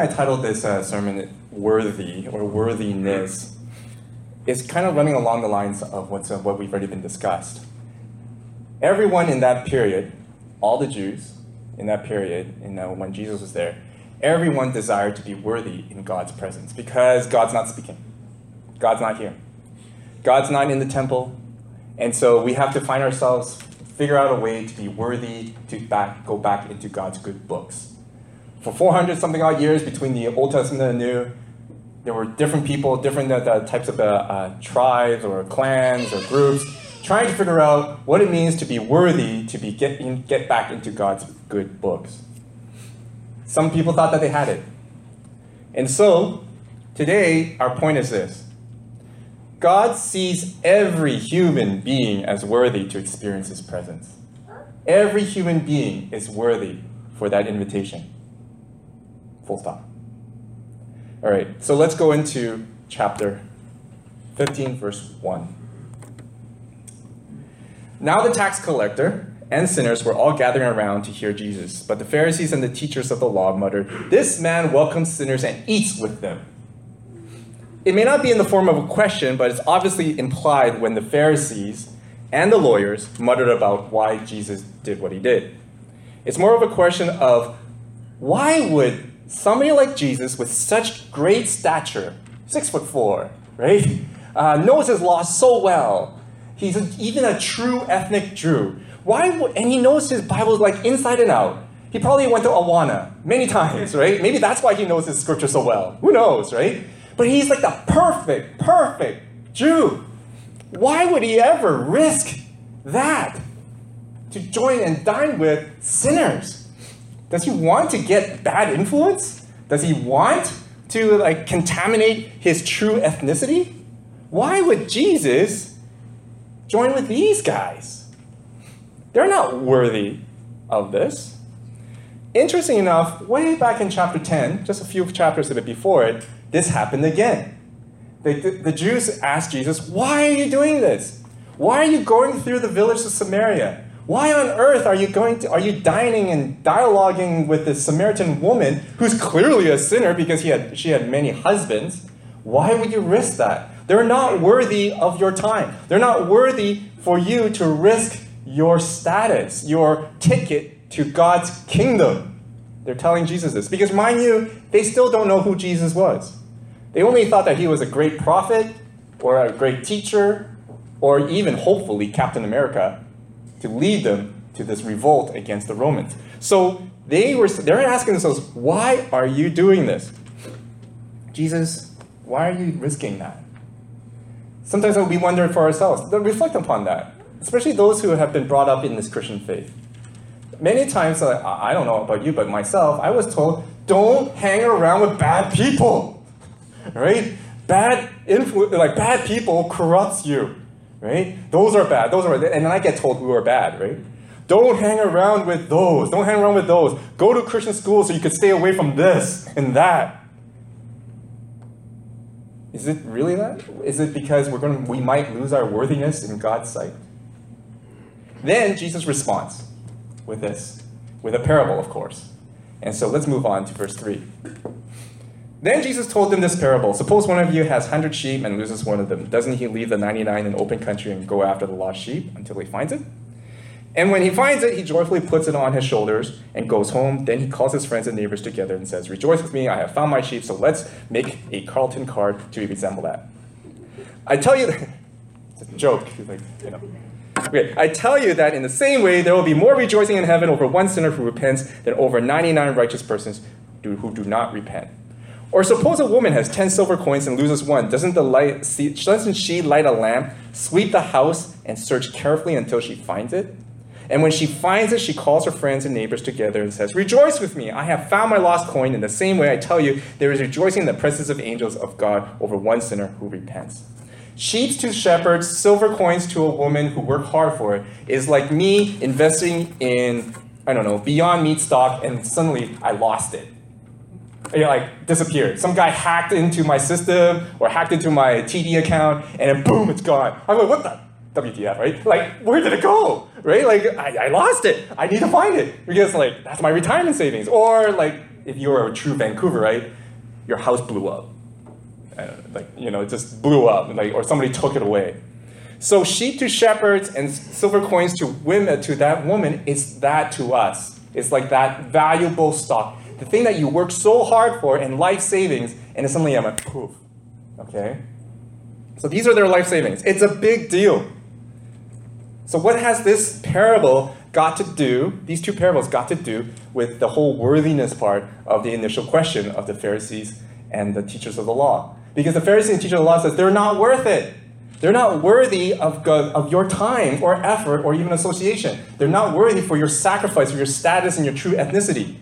I titled this sermon Worthy or Worthiness. It's kind of running along the lines of what we've already been discussed. Everyone in that period, all the Jews in that period, when Jesus was there, everyone desired to be worthy in God's presence because God's not speaking. God's not here. God's not in the temple. And so we have to find ourselves, figure out a way to be worthy to go back into God's good books. For 400 something odd years between the Old Testament and the New, there were different people, different types of tribes or clans or groups trying to figure out what it means to be worthy to be get back into God's good books. Some people thought that they had it. And so today, our point is this. God sees every human being as worthy to experience his presence. Every human being is worthy for that invitation. Full stop. All right, so let's go into chapter 15, verse 1. Now the tax collector and sinners were all gathering around to hear Jesus, but the Pharisees and the teachers of the law muttered, "This man welcomes sinners and eats with them." It may not be in the form of a question, but it's obviously implied when the Pharisees and the lawyers muttered about why Jesus did what he did. It's more of a question of why would somebody like Jesus with such great stature, 6'4", right? Knows his law so well. He's even a true ethnic Jew. And he knows his Bible like inside and out. He probably went to Awana many times, right? Maybe that's why he knows his scripture so well. Who knows, right? But he's like the perfect Jew. Why would he ever risk that to join and dine with sinners? Does he want to get bad influence? Does he want to contaminate his true ethnicity? Why would Jesus join with these guys? They're not worthy of this. Interesting enough, way back in chapter 10, just a few chapters a bit before it, this happened again. The Jews asked Jesus, why are you doing this? Why are you going through the village of Samaria? Why on earth are you dining and dialoguing with this Samaritan woman who's clearly a sinner because she had many husbands? Why would you risk that? They're not worthy of your time. They're not worthy for you to risk your status, your ticket to God's kingdom. They're telling Jesus this because, mind you, they still don't know who Jesus was. They only thought that he was a great prophet or a great teacher or even, hopefully, Captain America to lead them to this revolt against the Romans. So they're asking themselves, why are you doing this? Jesus, why are you risking that? Sometimes we wonder for ourselves, reflect upon that, especially those who have been brought up in this Christian faith. Many times, I don't know about you, but myself, I was told, don't hang around with bad people, right? Bad people corrupts you, right? Those are bad, and then I get told we were bad, right? Don't hang around with those, Go to Christian school so you can stay away from this and that. Is it really that? Is it because we might lose our worthiness in God's sight? Then Jesus responds with this, with a parable, of course. And so let's move on to verse 3. Then Jesus told them this parable. Suppose one of you has 100 sheep and loses one of them. Doesn't he leave the 99 in open country and go after the lost sheep until he finds it? And when he finds it, he joyfully puts it on his shoulders and goes home. Then he calls his friends and neighbors together and says, "Rejoice with me, I have found my sheep, so let's make a Carlton card to resemble that." I tell you that, it's a joke, Okay, I tell you that in the same way, there will be more rejoicing in heaven over one sinner who repents than over 99 righteous persons who do not repent. Or suppose a woman has 10 silver coins and loses one. Doesn't she light a lamp, sweep the house, and search carefully until she finds it? And when she finds it, she calls her friends and neighbors together and says, "Rejoice with me, I have found my lost coin." In the same way, I tell you, there is rejoicing in the presence of angels of God over one sinner who repents. Sheep to shepherds, silver coins to a woman who worked hard for it is like me investing in, Beyond Meat stock, and suddenly I lost it. It disappeared. Some guy hacked into my system or hacked into my TD account, and then boom, it's gone. I'm like, what the? WTF, right? Where did it go? Right? I lost it. I need to find it because that's my retirement savings. Or if you were a true Vancouverite, your house blew up. Like, you know, it just blew up, like, or somebody took it away. So sheep to shepherds and silver coins to women, to that woman, it's that to us. It's like that valuable stock. The thing that you work so hard for in life savings, and it's suddenly I'm like, poof, okay? So these are their life savings. It's a big deal. So what has this parable got to do, these two parables got to do with the whole worthiness part of the initial question of the Pharisees and the teachers of the law? Because the Pharisees and teachers of the law says they're not worth it. They're not worthy of your time or effort or even association. They're not worthy for your sacrifice, for your status and your true ethnicity.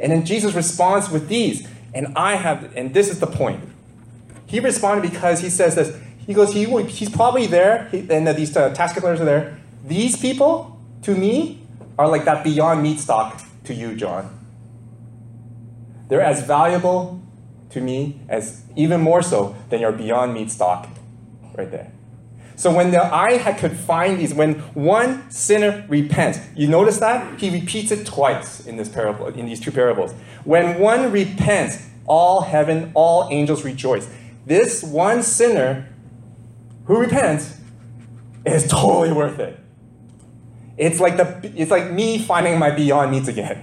And then Jesus responds with these, and this is the point. He responded because he says this. He goes, he's probably there, and these tax collectors are there. These people, to me, are like that Beyond Meat stock to you, John. They're as valuable to me as, even more so, than your Beyond Meat stock right there. So when the eye could find these, when one sinner repents, you notice that? He repeats it twice in this parable, in these two parables. When one repents, all heaven, all angels rejoice. This one sinner who repents is totally worth it. It's like me finding my Beyond Meats again.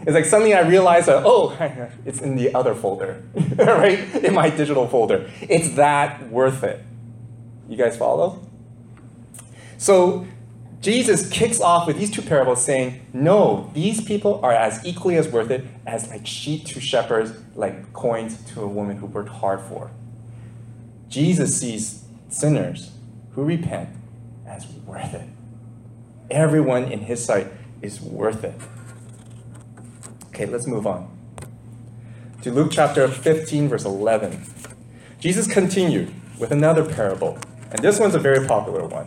It's like suddenly I realize that, oh, it's in the other folder, right? In my digital folder. It's that worth it. You guys follow? So Jesus kicks off with these two parables saying, no, these people are as equally as worth it as like sheep to shepherds, like coins to a woman who worked hard for. Jesus sees sinners who repent as worth it. Everyone in his sight is worth it. Okay, let's move on to Luke chapter 15, verse 11. Jesus continued with another parable. And this one's a very popular one.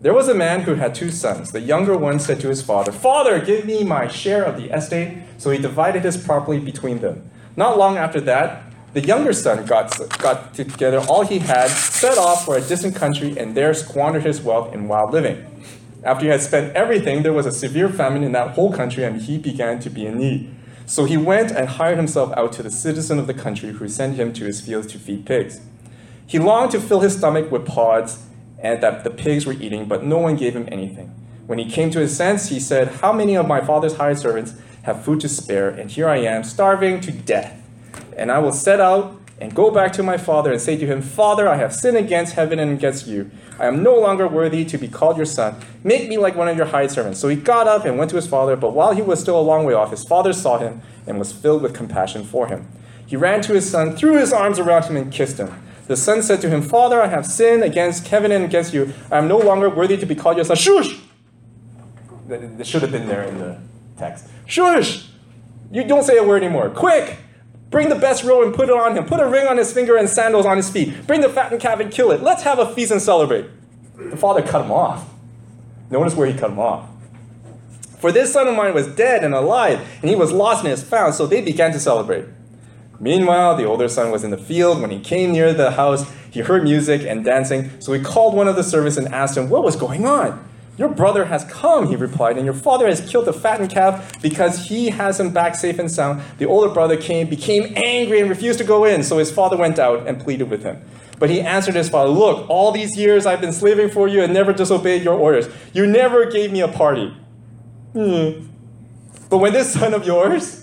There was a man who had two sons. The younger one said to his father, "Father, give me my share of the estate." So he divided his property between them. Not long after that, the younger son got together all he had, set off for a distant country, and there squandered his wealth in wild living. After he had spent everything, there was a severe famine in that whole country, and he began to be in need. So he went and hired himself out to the citizen of the country, who sent him to his fields to feed pigs. He longed to fill his stomach with pods and that the pigs were eating, but no one gave him anything. When he came to his senses, he said, "How many of my father's hired servants have food to spare? And here I am, starving to death. And I will set out and go back to my father and say to him, 'Father, I have sinned against heaven and against you. I am no longer worthy to be called your son. Make me like one of your hired servants.' So he got up and went to his father, but while he was still a long way off, his father saw him and was filled with compassion for him. He ran to his son, threw his arms around him, and kissed him. The son said to him, 'Father, I have sinned against heaven and against you. I am no longer worthy to be called your son.'" Shush! That should have been there in the text. Shush! You don't say a word anymore. Quick! Bring the best robe and put it on him. Put a ring on his finger and sandals on his feet. Bring the fattened calf and kill it. Let's have a feast and celebrate. The father cut him off. Notice where he cut him off. "For this son of mine was dead and alive, and he was lost and is found, so they began to celebrate. Meanwhile, the older son was in the field. When he came near the house, he heard music and dancing. So he called one of the servants and asked him what was going on. 'Your brother has come,' he replied, 'and your father has killed the fattened calf because he has him back safe and sound.' The older brother became angry and refused to go in. So his father went out and pleaded with him. But he answered his father, 'Look, all these years I've been slaving for you and never disobeyed your orders. You never gave me a party. But when this son of yours..."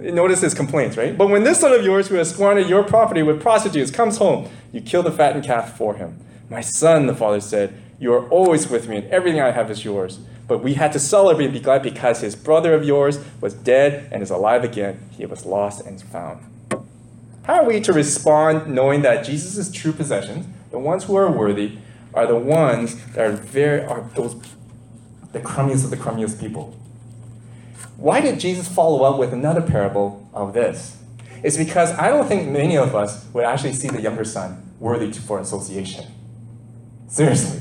Notice his complaints, right? "But when this son of yours who has squandered your property with prostitutes comes home, you kill the fattened calf for him.' 'My son,' the father said, 'you are always with me and everything I have is yours. But we had to celebrate and be glad because his brother of yours was dead and is alive again. He was lost and is found.'" How are we to respond knowing that Jesus' true possessions, the ones who are worthy, are the ones that are the crummiest of the crummiest people? Why did Jesus follow up with another parable of this? It's because I don't think many of us would actually see the younger son worthy for association. Seriously.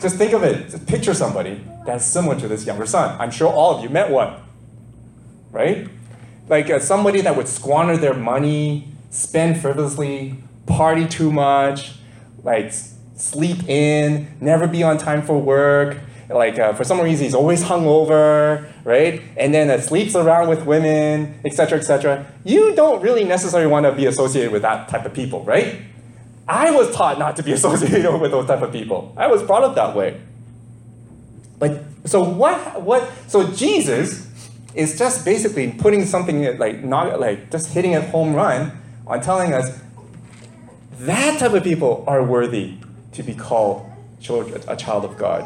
Just think of it. Just picture somebody that's similar to this younger son. I'm sure all of you met one, right? Like somebody that would squander their money, spend frivolously, party too much, like sleep in, never be on time for work, like for some reason he's always hungover, right? And then sleeps around with women, etc., etc. You don't really necessarily want to be associated with that type of people, right? I was taught not to be associated with those type of people. I was brought up that way. But so what? So Jesus is just basically putting something just hitting a home run on telling us that type of people are worthy to be called children, a child of God.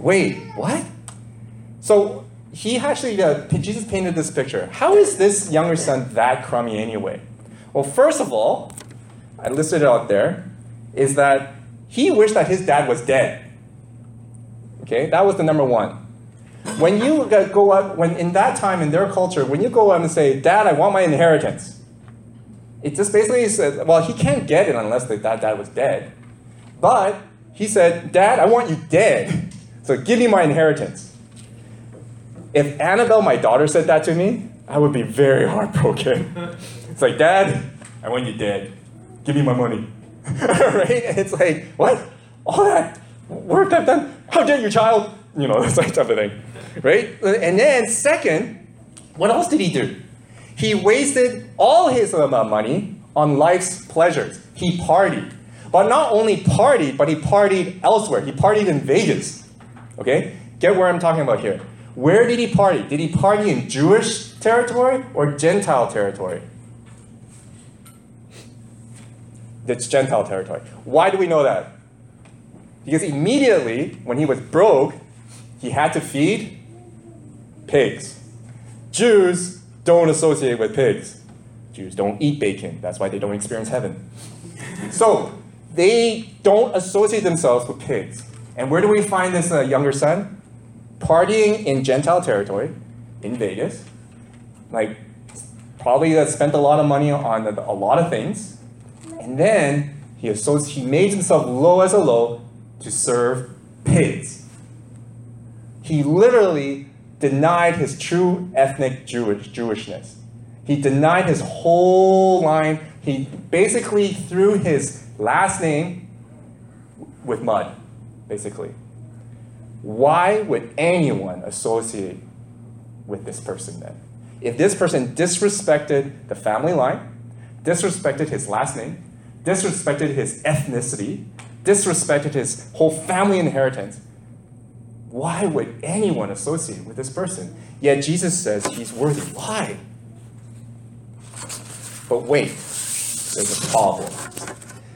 Wait, what? So he actually, Jesus painted this picture. How is this younger son that crummy anyway? Well, first of all, I listed it out there, is that he wished that his dad was dead. Okay, that was the number one. When you go up, when in that time, in their culture, when you go up and say, Dad, I want my inheritance, it just basically says, well, he can't get it unless that dad was dead. But he said, Dad, I want you dead, so give me my inheritance. If Annabelle, my daughter, said that to me, I would be very heartbroken. It's like, Dad, I want you dead. Give me my money. Right? It's like, what? All that work I've done? How dare you, child? You know, that type of thing. Right? And then second, what else did he do? He wasted all his money on life's pleasures. He partied. But not only partied, but he partied elsewhere. He partied in Vegas. Okay? Get where I'm talking about here. Where did he party? Did he party in Jewish territory or Gentile territory? That's Gentile territory. Why do we know that? Because immediately, when he was broke, he had to feed pigs. Jews don't associate with pigs. Jews don't eat bacon. That's why they don't experience heaven. So they don't associate themselves with pigs. And where do we find this younger son? Partying in Gentile territory, in Vegas. Like, probably spent a lot of money on a lot of things. And then he made himself low as a low to serve pigs. He literally denied his true ethnic Jewishness. He denied his whole line. He basically threw his last name with mud, basically. Why would anyone associate with this person then? If this person disrespected the family line, disrespected his last name, disrespected his ethnicity, disrespected his whole family inheritance, why would anyone associate with this person? Yet Jesus says he's worthy. Why? But wait, there's a problem.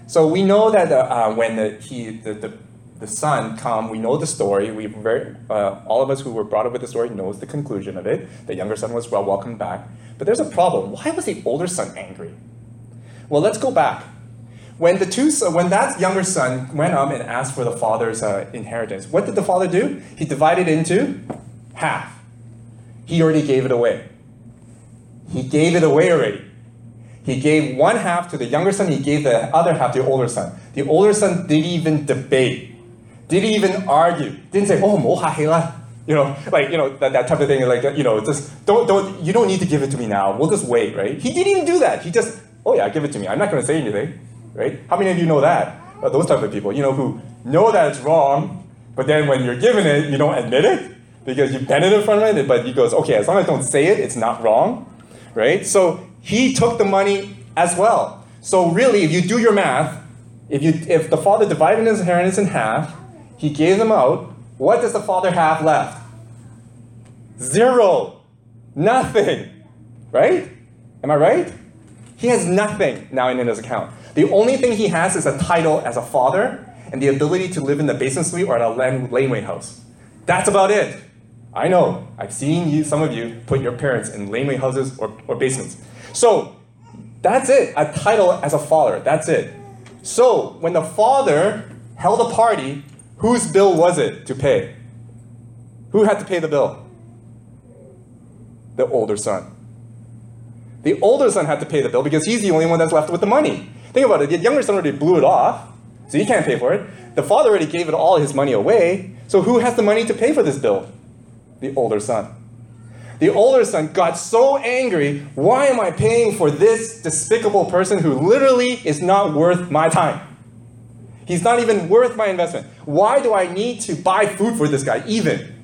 So we know that when the son come, we know the story. We all of us who were brought up with the story knows the conclusion of it. The younger son was well welcomed back. But there's a problem. Why was the older son angry? Well, let's go back. When that younger son went up and asked for the father's inheritance, what did the father do? He divided it into half. He already gave it away. He gave it away already. He gave one half to the younger son. He gave the other half to the older son. The older son didn't even debate, didn't even argue, didn't say, "Oh, mohahela," that type of thing. Just don't. You don't need to give it to me now. We'll just wait, right? He didn't even do that. He just, "Oh yeah, give it to me. I'm not going to say anything." Right? How many of you know that? Those type of people, who know that it's wrong, but then when you're given it, you don't admit it because you bent it in front of it, but he goes, okay, as long as I don't say it, it's not wrong, right? So he took the money as well. So really, if you do your math, if the father divided his inheritance in half, he gave them out, what does the father have left? Zero. Nothing. Right? Am I right? He has nothing now in his account. The only thing he has is a title as a father and the ability to live in the basement suite or at a laneway house. That's about it. I know. I've seen some of you put your parents in laneway houses or basements. So that's it. A title as a father. That's it. So when the father held a party, whose bill was it to pay? Who had to pay the bill? The older son. The older son had to pay the bill because he's the only one that's left with the money. Think about it. The younger son already blew it off, so he can't pay for it. The father already gave it all his money away, so who has the money to pay for this bill? The older son. The older son got so angry, why am I paying for this despicable person who literally is not worth my time? He's not even worth my investment. Why do I need to buy food for this guy even?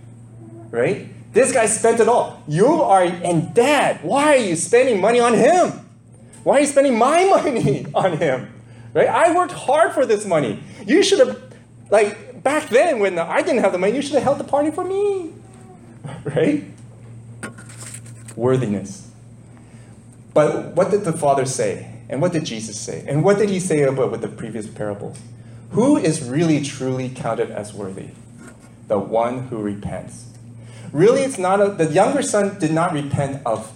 Right? This guy spent it all. You are in debt. Why are you spending money on him? Why are you spending my money on him? Right? I worked hard for this money. You should have, like, back then when I didn't have the money, you should have held the party for me. Right? Worthiness. But what did the Father say? And what did Jesus say? And what did he say about with the previous parables? Who is really truly counted as worthy? The one who repents. Really, it's not the younger son did not repent of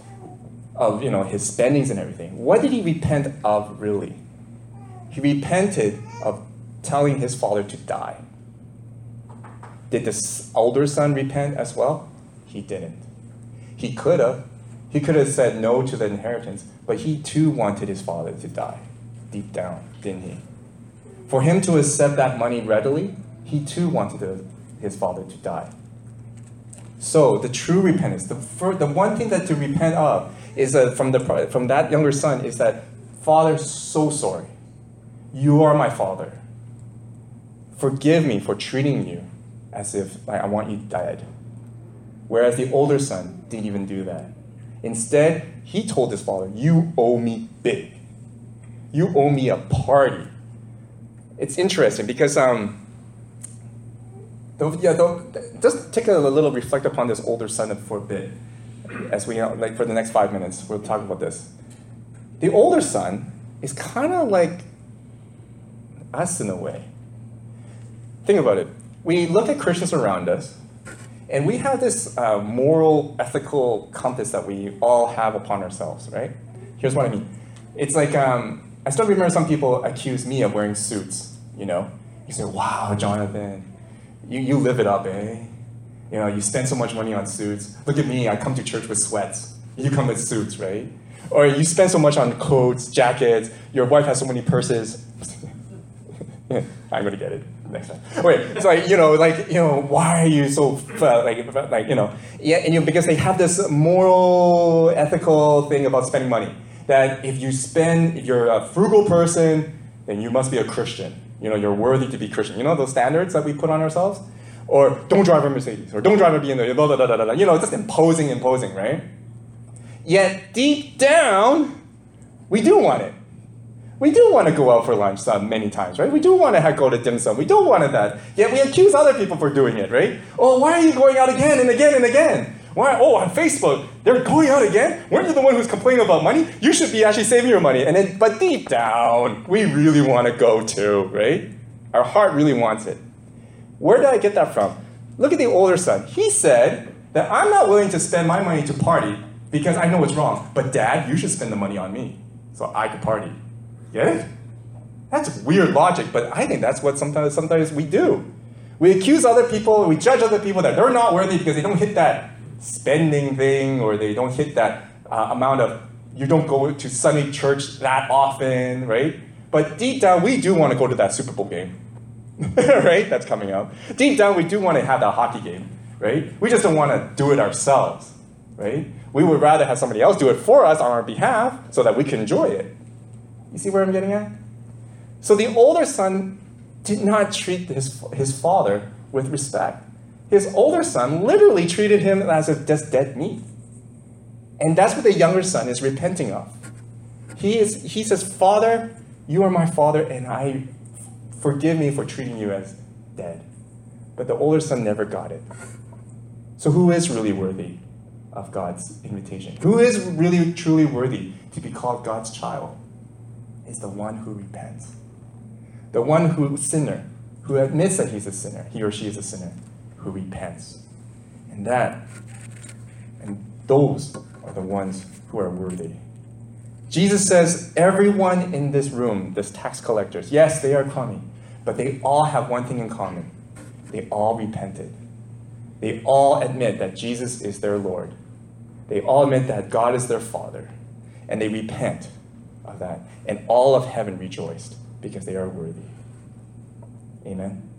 his spendings and everything. What did he repent of really? He repented of telling his father to die. Did this older son repent as well? He didn't. He could have. He could have said no to the inheritance, but he too wanted his father to die deep down, didn't he? For him to accept that money readily, he too wanted his father to die. So the true repentance, the one thing that to repent of is from that younger son is that, Father, so sorry. You are my father. Forgive me for treating you as if I want you dead. Whereas the older son didn't even do that. Instead, he told his father, you owe me big. You owe me a party. It's interesting because just take a little reflect upon this older son for a bit. As we for the next 5 minutes, we'll talk about this. The older son is kind of like us in a way. Think about it. We look at Christians around us, and we have this moral, ethical compass that we all have upon ourselves, right? Here's what I mean. It's like, I still remember some people accuse me of wearing suits, You say, wow, Jonathan, you live it up, eh? You spend so much money on suits. Look at me, I come to church with sweats. You come with suits, right? Or you spend so much on coats, jackets. Your wife has so many purses. I'm gonna get it next time. Wait, it's why are you so Yeah, because they have this moral, ethical thing about spending money that if you're a frugal person, then you must be a Christian. You're worthy to be Christian. Those standards that we put on ourselves, or don't drive a Mercedes, or don't drive a BMW. Blah, blah, blah, blah, blah. Just imposing, right? Yet deep down, we do want it. We do want to go out for lunch many times, right? We do want to go to dim sum. We do want that. Yet we accuse other people for doing it, right? Oh, why are you going out again and again and again? Why? Oh, on Facebook, they're going out again? Weren't you the one who's complaining about money? You should be actually saving your money. But deep down, we really want to go too, right? Our heart really wants it. Where did I get that from? Look at the older son. He said that I'm not willing to spend my money to party because I know what's wrong. But Dad, you should spend the money on me so I could party. Get it? That's weird logic, but I think that's what sometimes we do. We accuse other people, we judge other people that they're not worthy because they don't hit that spending thing or they don't hit that amount of, you don't go to Sunday church that often, right? But deep down, we do want to go to that Super Bowl game, right? That's coming up. Deep down, we do want to have that hockey game, right? We just don't want to do it ourselves, right? We would rather have somebody else do it for us on our behalf so that we can enjoy it. You see where I'm getting at? So the older son did not treat his father with respect. His older son literally treated him as if just dead meat. And that's what the younger son is repenting of. He says, Father, you are my father, and I forgive me for treating you as dead. But the older son never got it. So who is really worthy of God's invitation? Who is really, truly worthy to be called God's child? Is the one who repents. The one who admits that he's a sinner, he or she is a sinner, who repents. And those are the ones who are worthy. Jesus says, everyone in this room, these tax collectors, yes, they are coming, but they all have one thing in common. They all repented. They all admit that Jesus is their Lord. They all admit that God is their Father, and they repent of that, and all of heaven rejoiced because they are worthy. Amen.